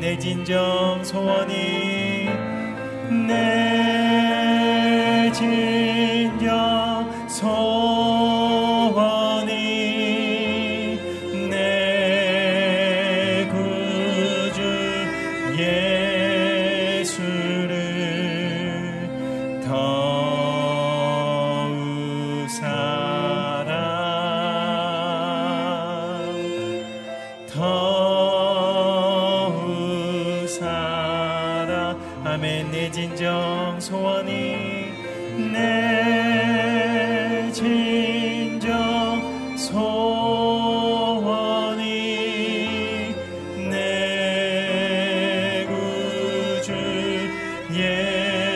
내 진정 소원이 내 진정 소원이 내 구주 예수를 더욱 사랑 아멘. 내 진정 소원이 내 진정 소원이 내 구주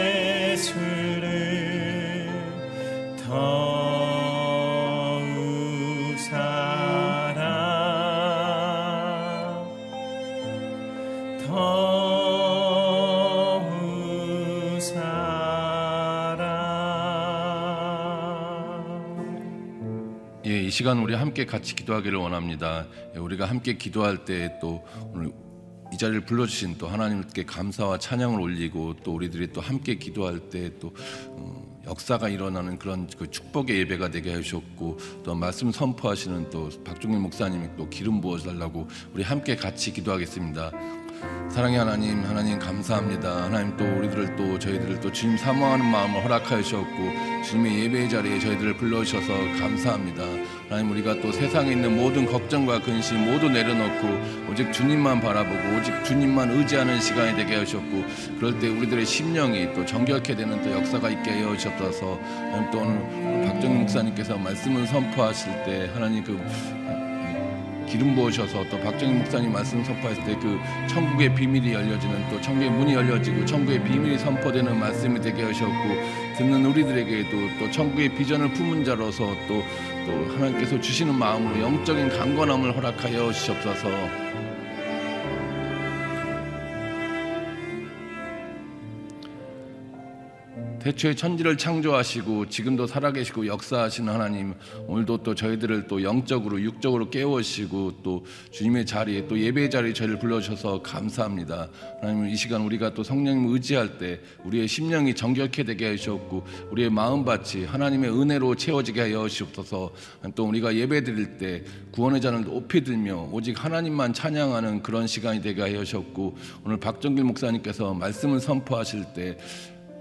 예수를 더욱 사랑 이 시간 우리 함께 같이 기도하기를 원합니다. 우리가 함께 기도할 때 또 오늘 이 자리를 불러주신 또 하나님께 감사와 찬양을 올리고 또 우리들이 또 함께 기도할 때 또 역사가 일어나는 그런 그 축복의 예배가 되게 하셨고 또 말씀 선포하시는 또 박종희 목사님이 또 기름 부어달라고 우리 함께 같이 기도하겠습니다. 사랑의 하나님, 하나님 감사합니다. 하나님 또 우리들을 또 저희들을 또 주님 사모하는 마음을 허락하여 주셨고 주님의 예배의 자리에 저희들을 불러주셔서 감사합니다. 하나님 우리가 또 세상에 있는 모든 걱정과 근심 모두 내려놓고 오직 주님만 바라보고 오직 주님만 의지하는 시간이 되게 하셨고 그럴 때 우리들의 심령이 또 정결케 되는 또 역사가 있게 하여 주셔서 하나님 또 오늘 박정희 목사님께서 말씀을 선포하실 때 하나님 그 기름 부으셔서 또 박정희 목사님 말씀 선포했을 때 그 천국의 비밀이 열려지는 또 천국의 문이 열려지고 천국의 비밀이 선포되는 말씀이 되게 하셨고 듣는 우리들에게도 또 천국의 비전을 품은 자로서 또 하나님께서 주시는 마음으로 영적인 강건함을 허락하여 주시옵소서. 태초에 천지를 창조하시고 지금도 살아계시고 역사하시는 하나님, 오늘도 또 저희들을 또 영적으로 육적으로 깨우시고 또 주님의 자리에 또 예배의 자리에 저희를 불러주셔서 감사합니다. 하나님 이 시간 우리가 또 성령님을 의지할 때 우리의 심령이 정결케 되게 하셨고 우리의 마음밭이 하나님의 은혜로 채워지게 하여 주옵소서. 또 우리가 예배 드릴 때 구원의 잔을 높이 들며 오직 하나님만 찬양하는 그런 시간이 되게 하여 주셨고 오늘 박정길 목사님께서 말씀을 선포하실 때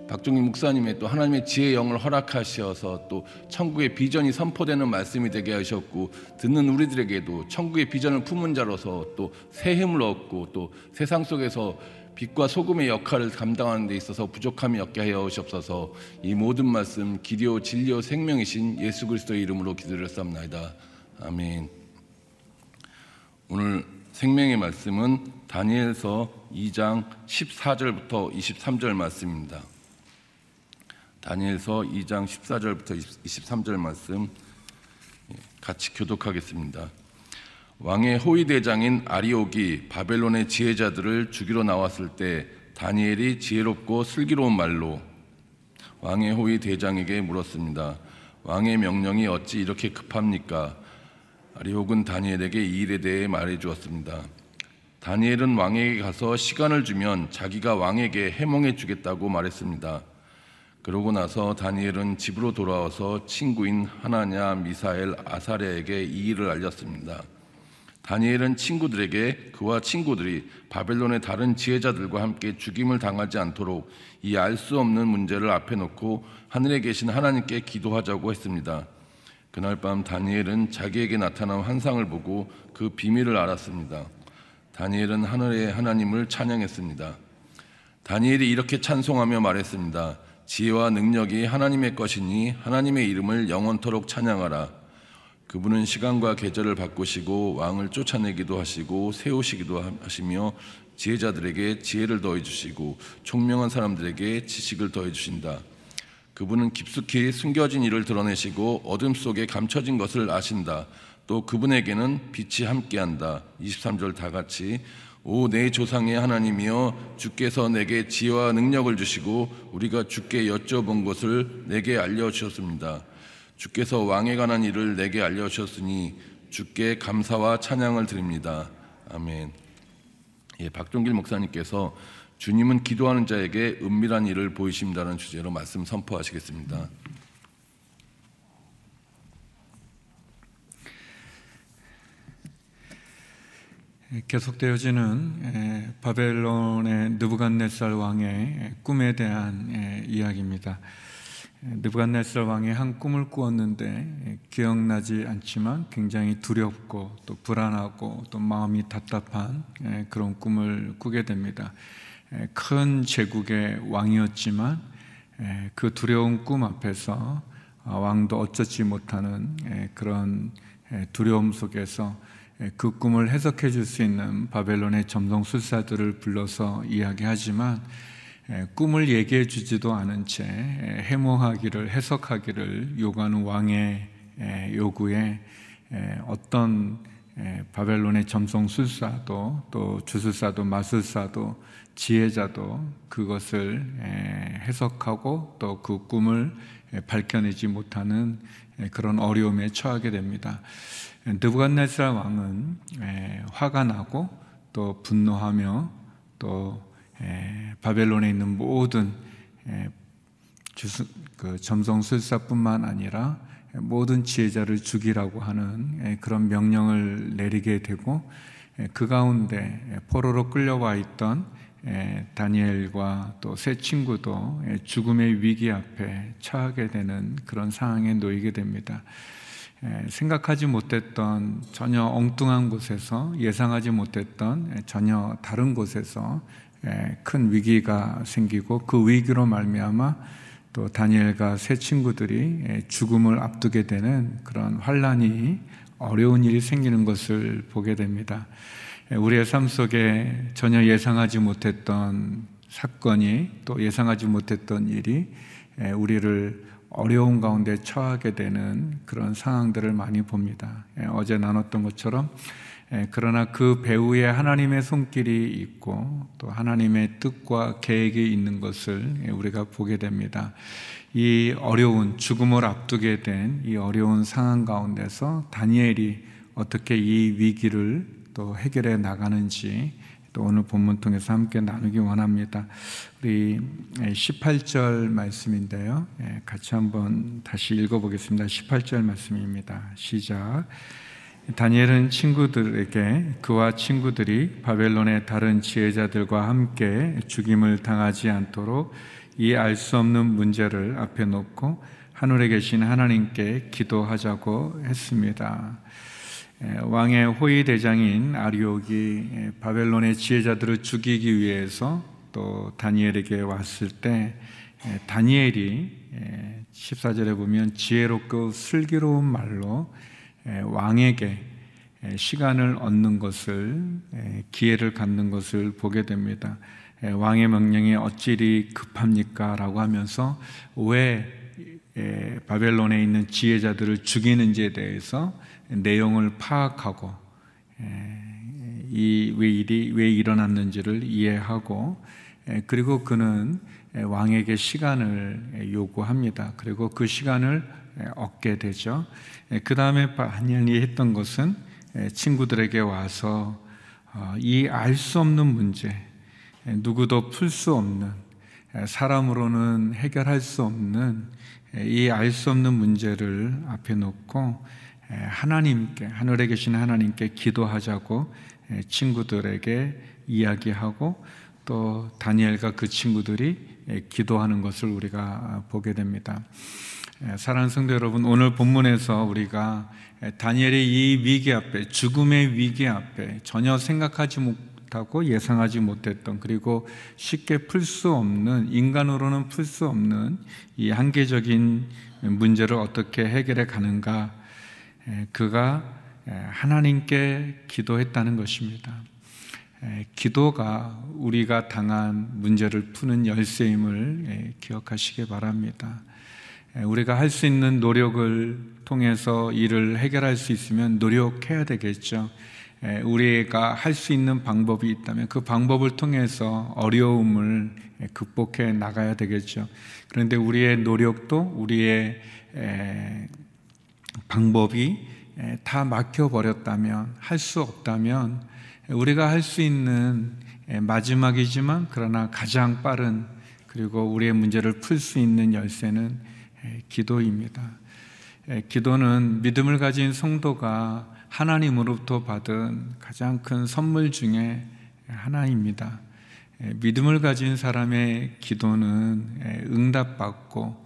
박종희 목사님의 또 하나님의 지혜의 영을 허락하셔서 또 천국의 비전이 선포되는 말씀이 되게 하셨고 듣는 우리들에게도 천국의 비전을 품은 자로서 또 새 힘을 얻고 또 세상 속에서 빛과 소금의 역할을 감당하는 데 있어서 부족함이 없게 하여 주옵소서. 이 모든 말씀 길이요 진리요 생명이신 예수 그리스도의 이름으로 기도를 드렸사옵나이다. 아멘. 오늘 생명의 말씀은 다니엘서 2장 14절부터 23절 말씀입니다. 다니엘서 2장 14절부터 23절 말씀 같이 교독하겠습니다. 왕의 호위대장인 아리옥이 바벨론의 지혜자들을 죽이러 나왔을 때 다니엘이 지혜롭고 슬기로운 말로 왕의 호위대장에게 물었습니다. 왕의 명령이 어찌 이렇게 급합니까? 아리옥은 다니엘에게 이 일에 대해 말해 주었습니다. 다니엘은 왕에게 가서 시간을 주면 자기가 왕에게 해몽해 주겠다고 말했습니다. 그러고 나서 다니엘은 집으로 돌아와서 친구인 하나냐, 미사엘, 아사랴에게 이 일을 알렸습니다. 다니엘은 친구들에게 그와 친구들이 바벨론의 다른 지혜자들과 함께 죽임을 당하지 않도록 이 알 수 없는 문제를 앞에 놓고 하늘에 계신 하나님께 기도하자고 했습니다. 그날 밤 다니엘은 자기에게 나타난 환상을 보고 그 비밀을 알았습니다. 다니엘은 하늘의 하나님을 찬양했습니다. 다니엘이 이렇게 찬송하며 말했습니다. 지혜와 능력이 하나님의 것이니 하나님의 이름을 영원토록 찬양하라. 그분은 시간과 계절을 바꾸시고 왕을 쫓아내기도 하시고 세우시기도 하시며 지혜자들에게 지혜를 더해 주시고 총명한 사람들에게 지식을 더해 주신다. 그분은 깊숙이 숨겨진 일을 드러내시고 어둠 속에 감춰진 것을 아신다. 또 그분에게는 빛이 함께한다. 23절 다 같이. 오 내 조상의 하나님이여, 주께서 내게 지혜와 능력을 주시고 우리가 주께 여쭤본 것을 내게 알려주셨습니다. 주께서 왕에 관한 일을 내게 알려주셨으니 주께 감사와 찬양을 드립니다. 아멘. 박종길 목사님께서 주님은 기도하는 자에게 은밀한 일을 보이신다는 주제로 말씀 선포하시겠습니다. 계속되어지는 바벨론의 느부갓네살 왕의 꿈에 대한 이야기입니다. 느부갓네살 왕이 한 꿈을 꾸었는데 기억나지 않지만 굉장히 두렵고 또 불안하고 또 마음이 답답한 그런 꿈을 꾸게 됩니다. 큰 제국의 왕이었지만 그 두려운 꿈 앞에서 왕도 어쩌지 못하는 그런 두려움 속에서 그 꿈을 해석해 줄 수 있는 바벨론의 점성술사들을 불러서 이야기하지만 꿈을 얘기해 주지도 않은 채 해몽하기를, 해석하기를 요구하는 왕의 요구에 어떤 바벨론의 점성술사도 또 주술사도 마술사도 지혜자도 그것을 해석하고 또 그 꿈을 밝혀내지 못하는 그런 어려움에 처하게 됩니다. 느부갓네살 왕은 화가 나고 또 분노하며 또 바벨론에 있는 모든 점성술사뿐만 아니라 모든 지혜자를 죽이라고 하는 그런 명령을 내리게 되고, 그 가운데 포로로 끌려와 있던 다니엘과 또 세 친구도 죽음의 위기 앞에 처하게 되는 그런 상황에 놓이게 됩니다. 생각하지 못했던 전혀 엉뚱한 곳에서, 예상하지 못했던 전혀 다른 곳에서 큰 위기가 생기고, 그 위기로 말미암아 또 다니엘과 세 친구들이 죽음을 앞두게 되는 그런 환란이, 어려운 일이 생기는 것을 보게 됩니다. 우리의 삶 속에 전혀 예상하지 못했던 사건이, 또 예상하지 못했던 일이 우리를 어려운 가운데 처하게 되는 그런 상황들을 많이 봅니다. 어제 나눴던 것처럼 그러나 그 배후에 하나님의 손길이 있고 또 하나님의 뜻과 계획이 있는 것을 우리가 보게 됩니다. 이 어려운, 죽음을 앞두게 된 이 어려운 상황 가운데서 다니엘이 어떻게 이 위기를 또 해결해 나가는지 또 오늘 본문 통해서 함께 나누기 원합니다. 우리 18절 말씀인데요, 같이 한번 다시 읽어보겠습니다. 18절 말씀입니다. 시작. 다니엘은 친구들에게 그와 친구들이 바벨론의 다른 지혜자들과 함께 죽임을 당하지 않도록 이 알 수 없는 문제를 앞에 놓고 하늘에 계신 하나님께 기도하자고 했습니다. 왕의 호위대장인 아리옥이 바벨론의 지혜자들을 죽이기 위해서 또 다니엘에게 왔을 때, 다니엘이 14절에 보면 지혜롭고 슬기로운 말로 왕에게 시간을 얻는 것을, 기회를 갖는 것을 보게 됩니다. 왕의 명령이 어찌리 급합니까? 라고 하면서 왜 바벨론에 있는 지혜자들을 죽이는지에 대해서 내용을 파악하고 이 일이 왜 일어났는지를 이해하고, 그리고 그는 왕에게 시간을 요구합니다. 그리고 그 시간을 얻게 되죠. 그 다음에 다니엘이 했던 것은 친구들에게 와서 이 알 수 없는 문제, 누구도 풀 수 없는, 사람으로는 해결할 수 없는 이 알 수 없는 문제를 앞에 놓고 하나님께, 하늘에 계신 하나님께 기도하자고 친구들에게 이야기하고, 또 다니엘과 그 친구들이 기도하는 것을 우리가 보게 됩니다. 사랑하는 성도 여러분, 오늘 본문에서 우리가 다니엘의 이 위기 앞에, 죽음의 위기 앞에 전혀 생각하지 못하고 예상하지 못했던, 그리고 쉽게 풀 수 없는, 인간으로는 풀 수 없는 이 한계적인 문제를 어떻게 해결해 가는가, 그가 하나님께 기도했다는 것입니다. 기도가 우리가 당한 문제를 푸는 열쇠임을 기억하시기 바랍니다. 우리가 할 수 있는 노력을 통해서 일을 해결할 수 있으면 노력해야 되겠죠. 우리가 할 수 있는 방법이 있다면 그 방법을 통해서 어려움을 극복해 나가야 되겠죠. 그런데 우리의 노력도 우리의 방법이 다 막혀버렸다면, 할 수 없다면, 우리가 할 수 있는 마지막이지만 그러나 가장 빠른, 그리고 우리의 문제를 풀 수 있는 열쇠는 기도입니다. 기도는 믿음을 가진 성도가 하나님으로부터 받은 가장 큰 선물 중에 하나입니다. 믿음을 가진 사람의 기도는 응답받고,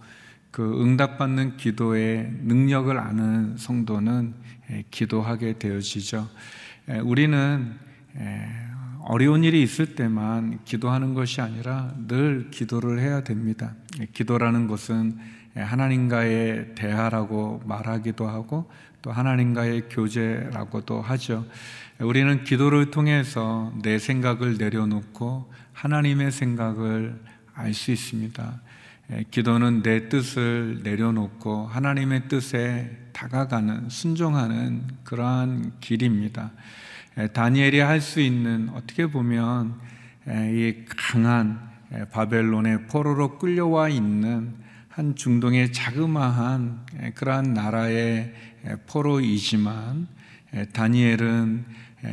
그 응답받는 기도의 능력을 아는 성도는 기도하게 되어지죠. 우리는 어려운 일이 있을 때만 기도하는 것이 아니라 늘 기도를 해야 됩니다. 기도라는 것은 하나님과의 대화라고 말하기도 하고, 또 하나님과의 교제라고도 하죠. 우리는 기도를 통해서 내 생각을 내려놓고 하나님의 생각을 알 수 있습니다. 기도는 내 뜻을 내려놓고 하나님의 뜻에 다가가는, 순종하는 그러한 길입니다. 다니엘이 할 수 있는, 어떻게 보면 이 강한 바벨론의 포로로 끌려와 있는 한 중동의 자그마한 그러한 나라의 포로이지만, 다니엘은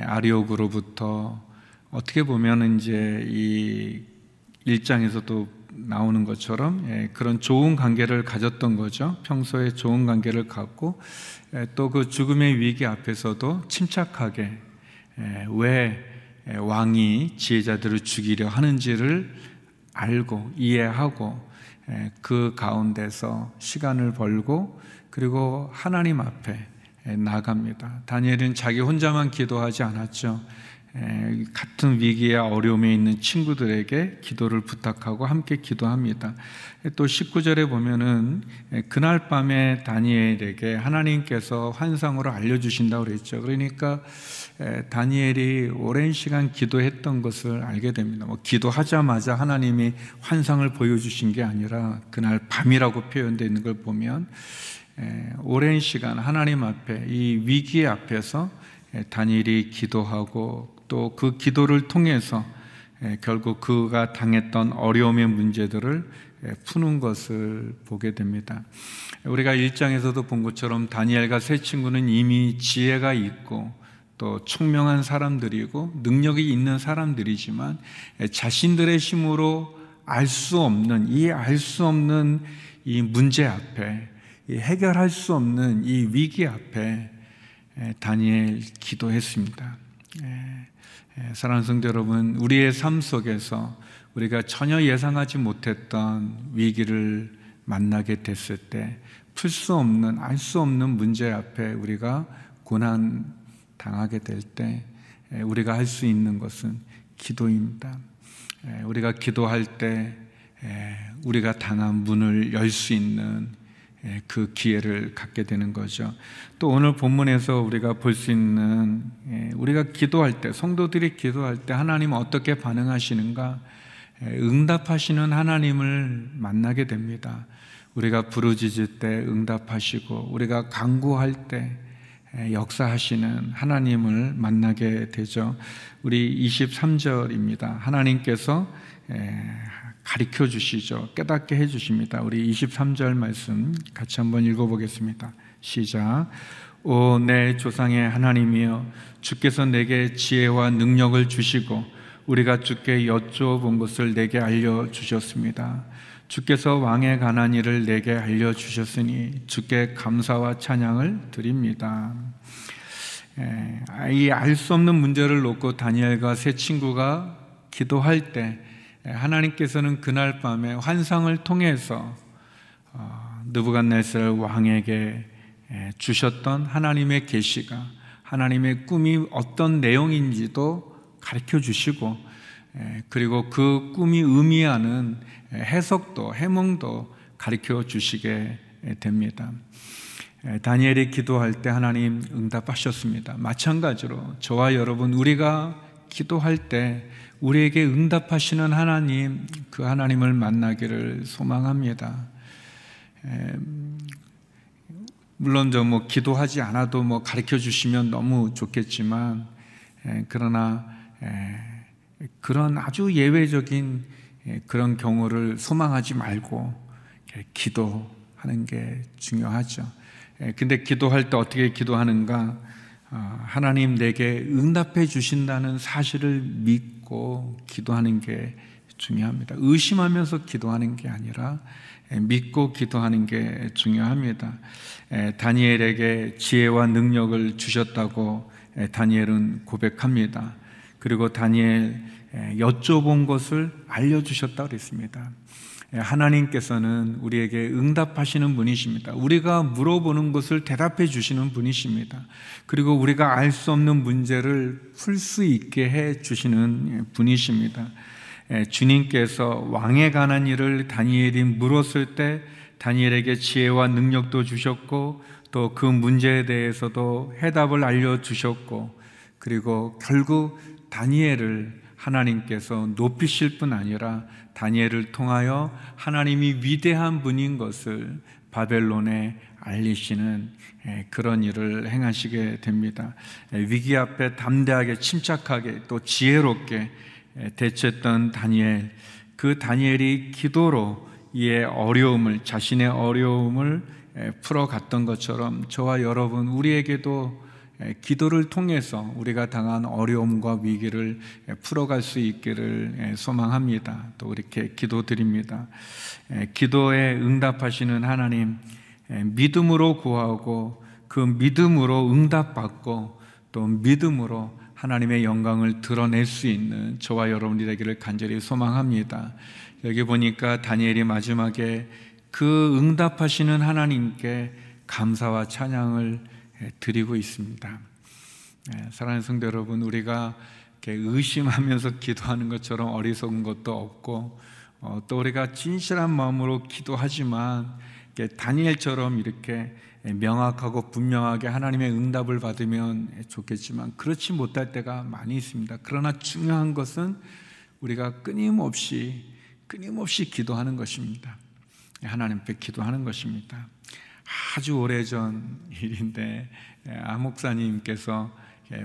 아리옥으로부터, 어떻게 보면 이제 이 1장에서도 나오는 것처럼 그런 좋은 관계를 가졌던 거죠. 평소에 좋은 관계를 갖고, 또 그 죽음의 위기 앞에서도 침착하게 왜 왕이 지혜자들을 죽이려 하는지를 알고 이해하고, 그 가운데서 시간을 벌고, 그리고 하나님 앞에 나갑니다. 다니엘은 자기 혼자만 기도하지 않았죠. 같은 위기와 어려움에 있는 친구들에게 기도를 부탁하고 함께 기도합니다. 또 19절에 보면은 그날 밤에 다니엘에게 하나님께서 환상으로 알려주신다고 그랬죠. 그러니까 다니엘이 오랜 시간 기도했던 것을 알게 됩니다. 뭐 기도하자마자 하나님이 환상을 보여주신 게 아니라 그날 밤이라고 표현되어 있는 걸 보면 오랜 시간 하나님 앞에, 이 위기 앞에서 다니엘이 기도하고, 또 그 기도를 통해서 결국 그가 당했던 어려움의 문제들을 푸는 것을 보게 됩니다. 우리가 1장에서도 본 것처럼 다니엘과 세 친구는 이미 지혜가 있고 또 총명한 사람들이고 능력이 있는 사람들이지만, 자신들의 힘으로 알 수 없는, 이 알 수 없는 이 문제 앞에, 이 해결할 수 없는 이 위기 앞에 다니엘 기도했습니다. 사랑하는 성도 여러분, 우리의 삶 속에서 우리가 전혀 예상하지 못했던 위기를 만나게 됐을 때, 풀 수 없는, 알 수 없는 문제 앞에 우리가 고난 당하게 될 때, 우리가 할 수 있는 것은 기도입니다. 우리가 기도할 때 우리가 당한 문을 열 수 있는 그 기회를 갖게 되는 거죠. 또 오늘 본문에서 우리가 볼 수 있는, 우리가 기도할 때, 성도들이 기도할 때 하나님은 어떻게 반응하시는가, 응답하시는 하나님을 만나게 됩니다. 우리가 부르짖을 때 응답하시고, 우리가 간구할 때 역사하시는 하나님을 만나게 되죠. 우리 23절입니다. 하나님께서 가르쳐 주시죠. 깨닫게 해 주십니다. 우리 23절 말씀 같이 한번 읽어보겠습니다. 시작. 오 내 조상의 하나님이여, 주께서 내게 지혜와 능력을 주시고 우리가 주께 여쭤본 것을 내게 알려주셨습니다. 주께서 왕의 관한 일을 내게 알려주셨으니 주께 감사와 찬양을 드립니다. 이 알 수 없는 문제를 놓고 다니엘과 세 친구가 기도할 때 하나님께서는 그날 밤에 환상을 통해서 느부갓네살 왕에게 주셨던 하나님의 계시가, 하나님의 꿈이 어떤 내용인지도 가르쳐 주시고, 그리고 그 꿈이 의미하는 해석도, 해몽도 가르쳐 주시게 됩니다. 다니엘이 기도할 때 하나님 응답하셨습니다. 마찬가지로 저와 여러분, 우리가 기도할 때 우리에게 응답하시는 하나님, 그 하나님을 만나기를 소망합니다. 물론 기도하지 않아도 가르쳐 주시면 너무 좋겠지만, 그러나 그런 아주 예외적인 그런 경우를 소망하지 말고 기도하는 게 중요하죠. 근데 기도할 때 어떻게 기도하는가? 하나님 내게 응답해 주신다는 사실을 믿고 기도하는 게 중요합니다. 의심하면서 기도하는 게 아니라 믿고 기도하는 게 중요합니다. 다니엘에게 지혜와 능력을 주셨다고 다니엘은 고백합니다. 그리고 다니엘, 여쭤본 것을 알려주셨다고 했습니다. 하나님께서는 우리에게 응답하시는 분이십니다. 우리가 물어보는 것을 대답해 주시는 분이십니다. 그리고 우리가 알 수 없는 문제를 풀 수 있게 해 주시는 분이십니다. 주님께서 왕에 관한 일을 다니엘이 물었을 때 다니엘에게 지혜와 능력도 주셨고, 또 그 문제에 대해서도 해답을 알려주셨고, 그리고 결국 다니엘을 하나님께서 높이실 뿐 아니라 다니엘을 통하여 하나님이 위대한 분인 것을 바벨론에 알리시는 그런 일을 행하시게 됩니다. 위기 앞에 담대하게, 침착하게, 또 지혜롭게 대처했던 다니엘, 그 다니엘이 기도로 이의 어려움을, 자신의 어려움을 풀어갔던 것처럼 저와 여러분, 우리에게도 기도를 통해서 우리가 당한 어려움과 위기를 풀어갈 수 있기를 소망합니다. 또 이렇게 기도드립니다. 기도에 응답하시는 하나님, 믿음으로 구하고 그 믿음으로 응답받고 또 믿음으로 하나님의 영광을 드러낼 수 있는 저와 여러분이 되기를 간절히 소망합니다. 여기 보니까 다니엘이 마지막에 그 응답하시는 하나님께 감사와 찬양을 드리고 있습니다. 사랑하는 성도 여러분, 우리가 의심하면서 기도하는 것처럼 어리석은 것도 없고, 또 우리가 진실한 마음으로 기도하지만 다니엘처럼 이렇게 명확하고 분명하게 하나님의 응답을 받으면 좋겠지만 그렇지 못할 때가 많이 있습니다. 그러나 중요한 것은 우리가 끊임없이 기도하는 것입니다. 하나님 앞에 기도하는 것입니다. 아주 오래전 일인데 아 목사님께서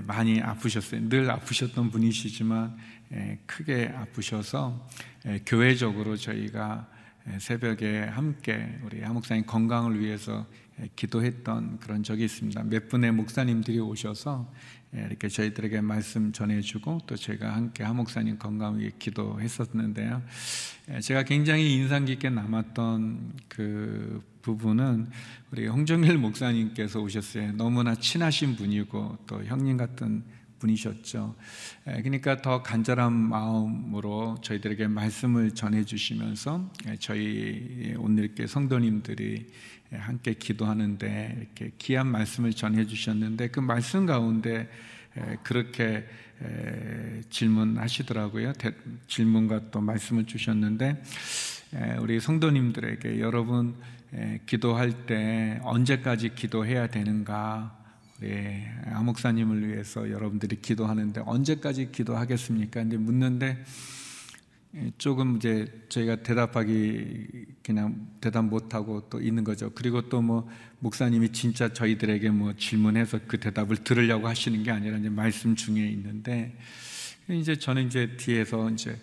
많이 아프셨어요. 늘 아프셨던 분이시지만 크게 아프셔서 교회적으로 저희가 새벽에 함께 우리 아 목사님 건강을 위해서 기도했던 그런 적이 있습니다. 몇 분의 목사님들이 오셔서 이렇게 저희들에게 말씀 전해주고, 또 제가 함께 하 목사님 건강 위해 기도했었는데요, 제가 굉장히 인상 깊게 남았던 그 부분은 우리 홍정일 목사님께서 오셨어요. 너무나 친하신 분이고 또 형님 같은 분이셨죠. 그러니까 더 간절한 마음으로 저희들에게 말씀을 전해주시면서 저희 오늘 이렇게 성도님들이 함께 기도하는데 이렇게 귀한 말씀을 전해주셨는데, 그 말씀 가운데 그렇게 질문하시더라고요. 질문과 또 말씀을 주셨는데, 우리 성도님들에게 여러분 기도할 때 언제까지 기도해야 되는가? 우리 하목사님을 위해서 여러분들이 기도하는데 언제까지 기도하겠습니까? 근데 묻는데 조금 이제 저희가 대답하기 그냥 대답 못하고 또 있는 거죠. 그리고 또 뭐 목사님이 진짜 저희들에게 뭐 질문해서 그 대답을 들으려고 하시는 게 아니라 이제 말씀 중에 있는데, 이제 저는 이제 뒤에서 이제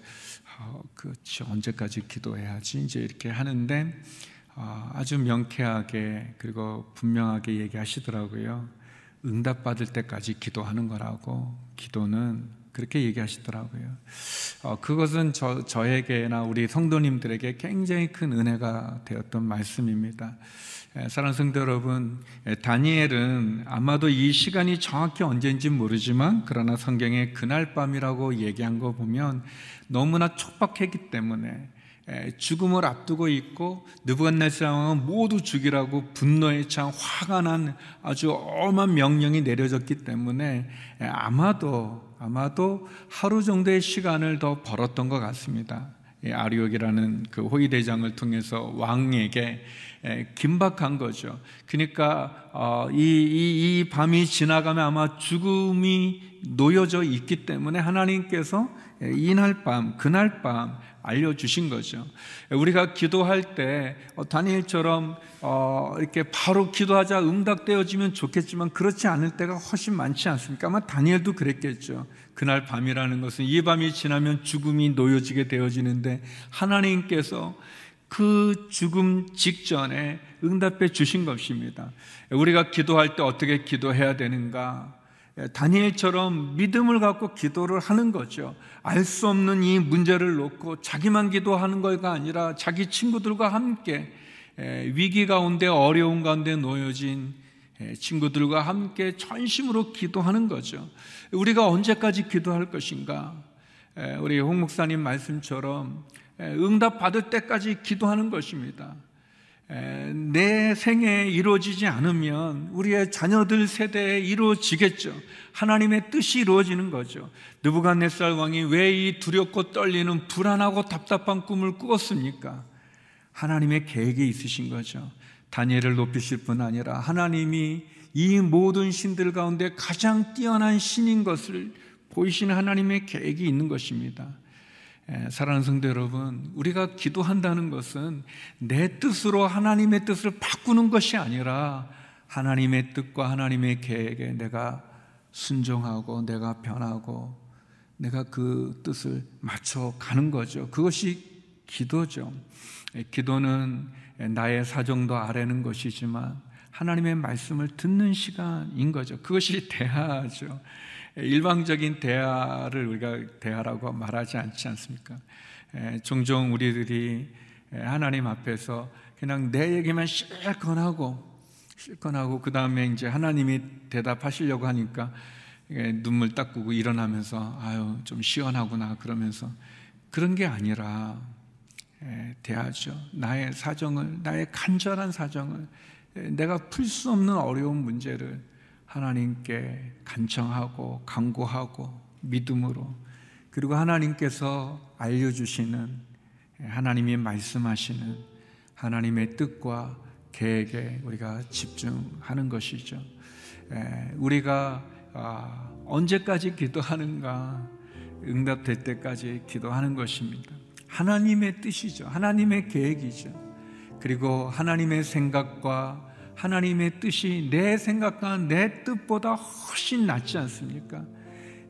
그렇지 언제까지 기도해야지 이제 이렇게 하는데 아주 명쾌하게 그리고 분명하게 얘기하시더라고요. 응답받을 때까지 기도하는 거라고, 기도는 그렇게 얘기하시더라고요. 그것은 저에게나 우리 성도님들에게 굉장히 큰 은혜가 되었던 말씀입니다. 사랑하는 성도 여러분, 다니엘은 아마도 이 시간이 정확히 언제인지 모르지만, 그러나 성경에 그날 밤이라고 얘기한 거 보면 너무나 촉박했기 때문에 죽음을 앞두고 있고 느부갓네살 왕은 모두 죽이라고 분노에 찬 화가 난 아주 엄한 명령이 내려졌기 때문에 아마도 하루 정도의 시간을 더 벌었던 것 같습니다. 아리옥이라는 그 호위대장을 통해서 왕에게 긴박한 거죠. 그러니까 이 밤이 지나가면 아마 죽음이 놓여져 있기 때문에 하나님께서 이날 밤, 그날 밤 알려주신 거죠. 우리가 기도할 때 다니엘처럼 이렇게 바로 기도하자 응답되어지면 좋겠지만 그렇지 않을 때가 훨씬 많지 않습니까? 아마 다니엘도 그랬겠죠. 그날 밤이라는 것은 이 밤이 지나면 죽음이 놓여지게 되어지는데 하나님께서 그 죽음 직전에 응답해 주신 것입니다. 우리가 기도할 때 어떻게 기도해야 되는가? 다니엘처럼 믿음을 갖고 기도를 하는 거죠. 알 수 없는 이 문제를 놓고 자기만 기도하는 것이 아니라 자기 친구들과 함께 위기 가운데, 어려운 가운데 놓여진 친구들과 함께 전심으로 기도하는 거죠. 우리가 언제까지 기도할 것인가? 우리 홍 목사님 말씀처럼 응답받을 때까지 기도하는 것입니다. 내 생에 이루어지지 않으면 우리의 자녀들 세대에 이루어지겠죠. 하나님의 뜻이 이루어지는 거죠. 느부갓네살 왕이 왜 이 두렵고 떨리는 불안하고 답답한 꿈을 꾸었습니까? 하나님의 계획이 있으신 거죠. 다니엘을 높이실 뿐 아니라 하나님이 이 모든 신들 가운데 가장 뛰어난 신인 것을 보이신 하나님의 계획이 있는 것입니다. 사랑하는 성도 여러분, 우리가 기도한다는 것은 내 뜻으로 하나님의 뜻을 바꾸는 것이 아니라 하나님의 뜻과 하나님의 계획에 내가 순종하고 내가 변하고 내가 그 뜻을 맞춰가는 거죠. 그것이 기도죠. 기도는 나의 사정도 아래는 것이지만 하나님의 말씀을 듣는 시간인 거죠. 그것이 대화죠. 일방적인 대화를 우리가 대화라고 말하지 않지 않습니까? 종종 우리들이 하나님 앞에서 그냥 내 얘기만 실컷 하고 그 다음에 이제 하나님이 대답하시려고 하니까 눈물 닦고 일어나면서 아유 좀 시원하구나 그러면서, 그런 게 아니라 대화죠. 나의 사정을, 나의 간절한 사정을, 내가 풀 수 없는 어려운 문제를 하나님께 간청하고 간구하고 믿음으로, 그리고 하나님께서 알려주시는, 하나님이 말씀하시는 하나님의 뜻과 계획에 우리가 집중하는 것이죠. 우리가 언제까지 기도하는가? 응답될 때까지 기도하는 것입니다. 하나님의 뜻이죠. 하나님의 계획이죠. 그리고 하나님의 생각과 하나님의 뜻이 내 생각과 내 뜻보다 훨씬 낫지 않습니까?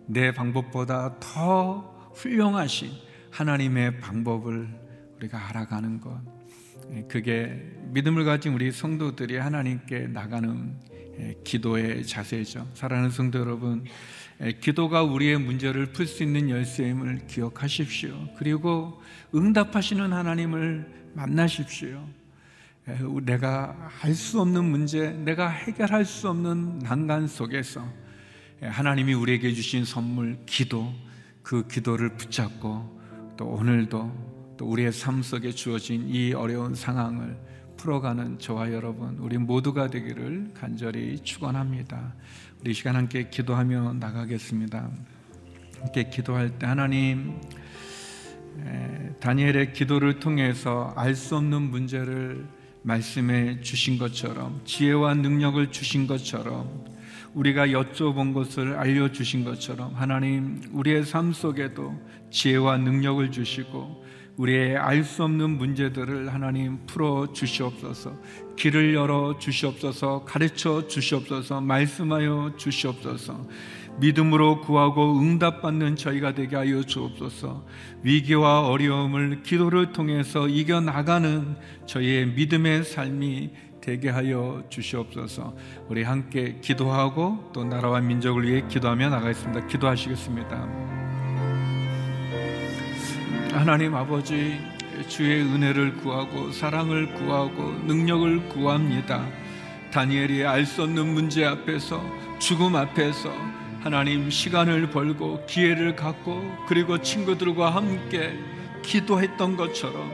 내 방법보다 더 훌륭하신 하나님의 방법을 우리가 알아가는 것, 그게 믿음을 가진 우리 성도들이 하나님께 나가는 기도의 자세죠. 사랑하는 성도 여러분, 기도가 우리의 문제를 풀 수 있는 열쇠임을 기억하십시오. 그리고 응답하시는 하나님을 만나십시오. 내가 알 수 없는 문제, 내가 해결할 수 없는 난간 속에서 하나님이 우리에게 주신 선물, 기도, 그 기도를 붙잡고 또 오늘도 또 우리의 삶 속에 주어진 이 어려운 상황을 풀어가는 저와 여러분, 우리 모두가 되기를 간절히 축원합니다. 우리 이 시간 함께 기도하며 나가겠습니다. 함께 기도할 때 하나님, 다니엘의 기도를 통해서 알 수 없는 문제를 말씀해 주신 것처럼, 지혜와 능력을 주신 것처럼, 우리가 여쭤본 것을 알려주신 것처럼, 하나님 우리의 삶 속에도 지혜와 능력을 주시고 우리의 알 수 없는 문제들을 하나님 풀어주시옵소서, 길을 열어주시옵소서, 가르쳐주시옵소서, 말씀하여 주시옵소서. 믿음으로 구하고 응답받는 저희가 되게 하여 주옵소서. 위기와 어려움을 기도를 통해서 이겨나가는 저희의 믿음의 삶이 되게 하여 주시옵소서. 우리 함께 기도하고 또 나라와 민족을 위해 기도하며 나가겠습니다. 기도하시겠습니다. 하나님 아버지, 주의 은혜를 구하고 사랑을 구하고 능력을 구합니다. 다니엘이 알 수 없는 문제 앞에서, 죽음 앞에서 하나님 시간을 벌고 기회를 갖고 그리고 친구들과 함께 기도했던 것처럼,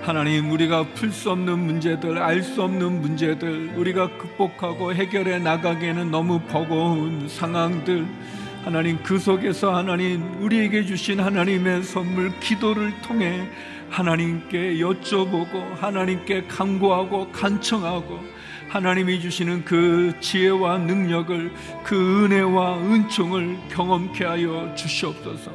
하나님 우리가 풀 수 없는 문제들, 알 수 없는 문제들, 우리가 극복하고 해결해 나가기에는 너무 버거운 상황들, 하나님 그 속에서 하나님 우리에게 주신 하나님의 선물 기도를 통해 하나님께 여쭤보고 하나님께 간구하고 간청하고, 하나님이 주시는 그 지혜와 능력을, 그 은혜와 은총을 경험케 하여 주시옵소서.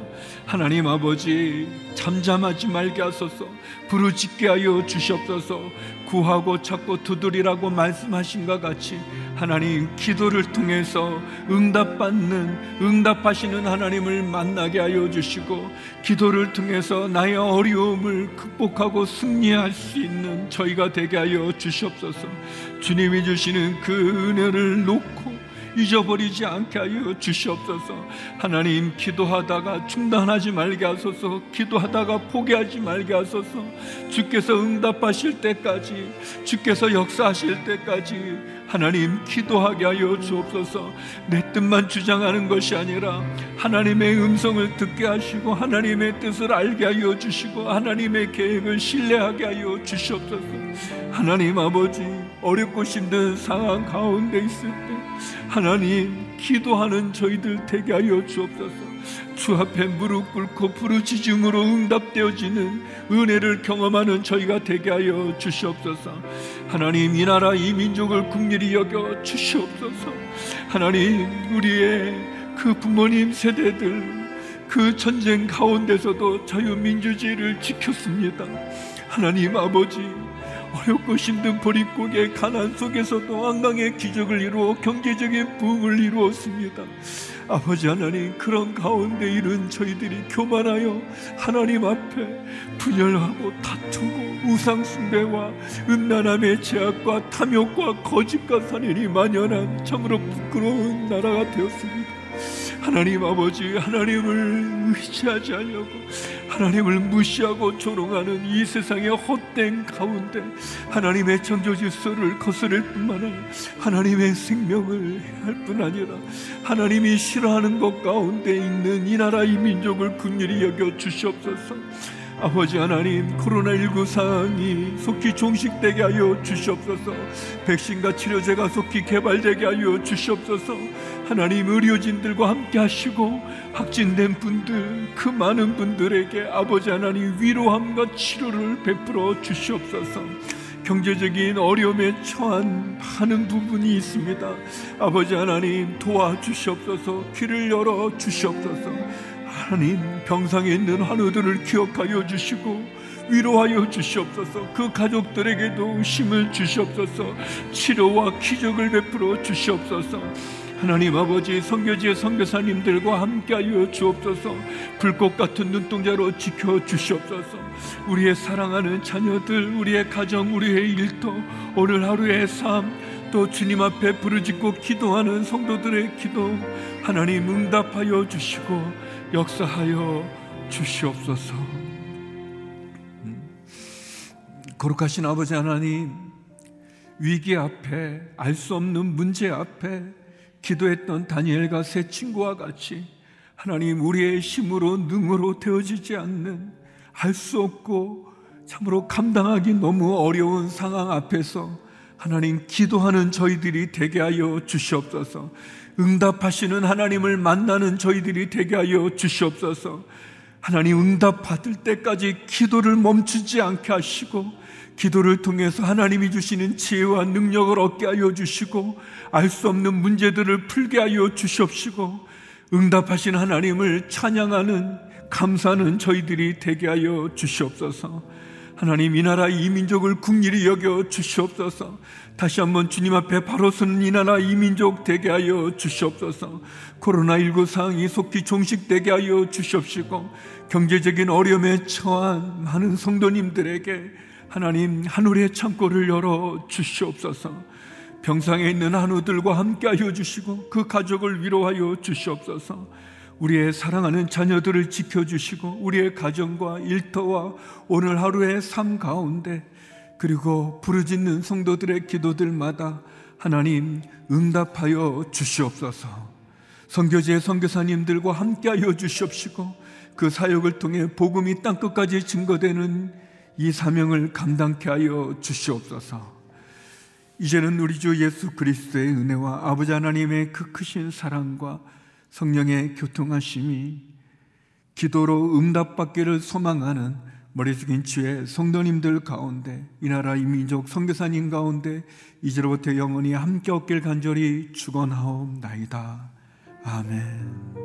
하나님 아버지, 잠잠하지 말게 하소서, 부르짖게 하여 주시옵소서. 구하고 찾고 두드리라고 말씀하신 것 같이 하나님 기도를 통해서 응답받는, 응답하시는 하나님을 만나게 하여 주시고, 기도를 통해서 나의 어려움을 극복하고 승리할 수 있는 저희가 되게 하여 주시옵소서. 주님이 주시는 그 은혜를 놓고 잊어버리지 않게 하여 주시옵소서. 하나님 기도하다가 중단하지 말게 하소서, 기도하다가 포기하지 말게 하소서. 주께서 응답하실 때까지, 주께서 역사하실 때까지 하나님 기도하게 하여 주옵소서. 내 뜻만 주장하는 것이 아니라 하나님의 음성을 듣게 하시고 하나님의 뜻을 알게 하여 주시고 하나님의 계획을 신뢰하게 하여 주시옵소서. 하나님 아버지, 어렵고 힘든 상황 가운데 있을 때 하나님 기도하는 저희들 되게 하여 주옵소서. 주 앞에 무릎 꿇고 부르짖음으로 응답되어지는 은혜를 경험하는 저희가 되게 하여 주시옵소서. 하나님 이 나라 이 민족을 긍휼히 여겨 주시옵소서. 하나님 우리의 그 부모님 세대들, 그 전쟁 가운데서도 자유민주주의를 지켰습니다. 하나님 아버지, 어렵고 힘든 보릿고개 가난 속에서도 한강의 기적을 이루어 경제적인 부흥을 이루었습니다. 아버지 하나님, 그런 가운데 이른 저희들이 교만하여 하나님 앞에 분열하고 다투고 우상숭배와 음란함의 제약과 탐욕과 거짓과 살인이 만연한 참으로 부끄러운 나라가 되었습니다. 하나님 아버지, 하나님을 의지하지 않려고 하나님을 무시하고 조롱하는 이 세상의 헛된 가운데 하나님의 창조질서를 거스를 뿐만 아니라 하나님의 생명을 해할 뿐 아니라 하나님이 싫어하는 것 가운데 있는 이 나라 이 민족을 긍휼히 여겨 주시옵소서. 아버지 하나님, 코로나19 상황이 속히 종식되게 하여 주시옵소서. 백신과 치료제가 속히 개발되게 하여 주시옵소서. 하나님 의료진들과 함께 하시고 확진된 분들, 그 많은 분들에게 아버지 하나님 위로함과 치료를 베풀어 주시옵소서. 경제적인 어려움에 처한 많은 부분이 있습니다. 아버지 하나님 도와주시옵소서. 길을 열어 주시옵소서. 하나님 병상에 있는 환우들을 기억하여 주시고 위로하여 주시옵소서. 그 가족들에게도 힘을 주시옵소서. 치료와 기적을 베풀어 주시옵소서. 하나님 아버지, 선교지의 선교사님들과 함께하여 주옵소서. 불꽃 같은 눈동자로 지켜주시옵소서. 우리의 사랑하는 자녀들, 우리의 가정, 우리의 일터, 오늘 하루의 삶, 또 주님 앞에 부르짖고 기도하는 성도들의 기도 하나님 응답하여 주시고 역사하여 주시옵소서. 거룩하신 아버지 하나님, 위기 앞에, 알 수 없는 문제 앞에 기도했던 다니엘과 세 친구와 같이 하나님 우리의 힘으로 능으로 되어지지 않는, 알 수 없고 참으로 감당하기 너무 어려운 상황 앞에서 하나님 기도하는 저희들이 되게 하여 주시옵소서. 응답하시는 하나님을 만나는 저희들이 되게 하여 주시옵소서. 하나님 응답받을 때까지 기도를 멈추지 않게 하시고, 기도를 통해서 하나님이 주시는 지혜와 능력을 얻게 하여 주시고, 알 수 없는 문제들을 풀게 하여 주시옵시고, 응답하신 하나님을 찬양하는, 감사하는 저희들이 되게 하여 주시옵소서. 하나님, 이 나라 이 민족을 긍휼히 여겨 주시옵소서. 다시 한번 주님 앞에 바로 서는 이 나라 이 민족 되게 하여 주시옵소서. 코로나19 상황이 속히 종식되게 하여 주시옵시고, 경제적인 어려움에 처한 많은 성도님들에게 하나님 하늘의 창고를 열어 주시옵소서. 병상에 있는 한우들과 함께하여 주시고, 그 가족을 위로하여 주시옵소서. 우리의 사랑하는 자녀들을 지켜주시고, 우리의 가정과 일터와 오늘 하루의 삶 가운데, 그리고 부르짖는 성도들의 기도들마다 하나님 응답하여 주시옵소서. 선교지의 선교사님들과 함께하여 주시옵시고, 그 사역을 통해 복음이 땅끝까지 증거되는 이 사명을 감당케 하여 주시옵소서. 이제는 우리 주 예수 그리스도의 은혜와 아버지 하나님의 그 크신 사랑과 성령의 교통하심이 기도로 응답받기를 소망하는 머리 숙인 주의 성도님들 가운데, 이 나라 이 민족 선교사님 가운데 이제로부터 영원히 함께 얻길 간절히 축원하옵나이다. 아멘.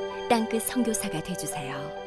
땅끝 선교사가 되어주세요.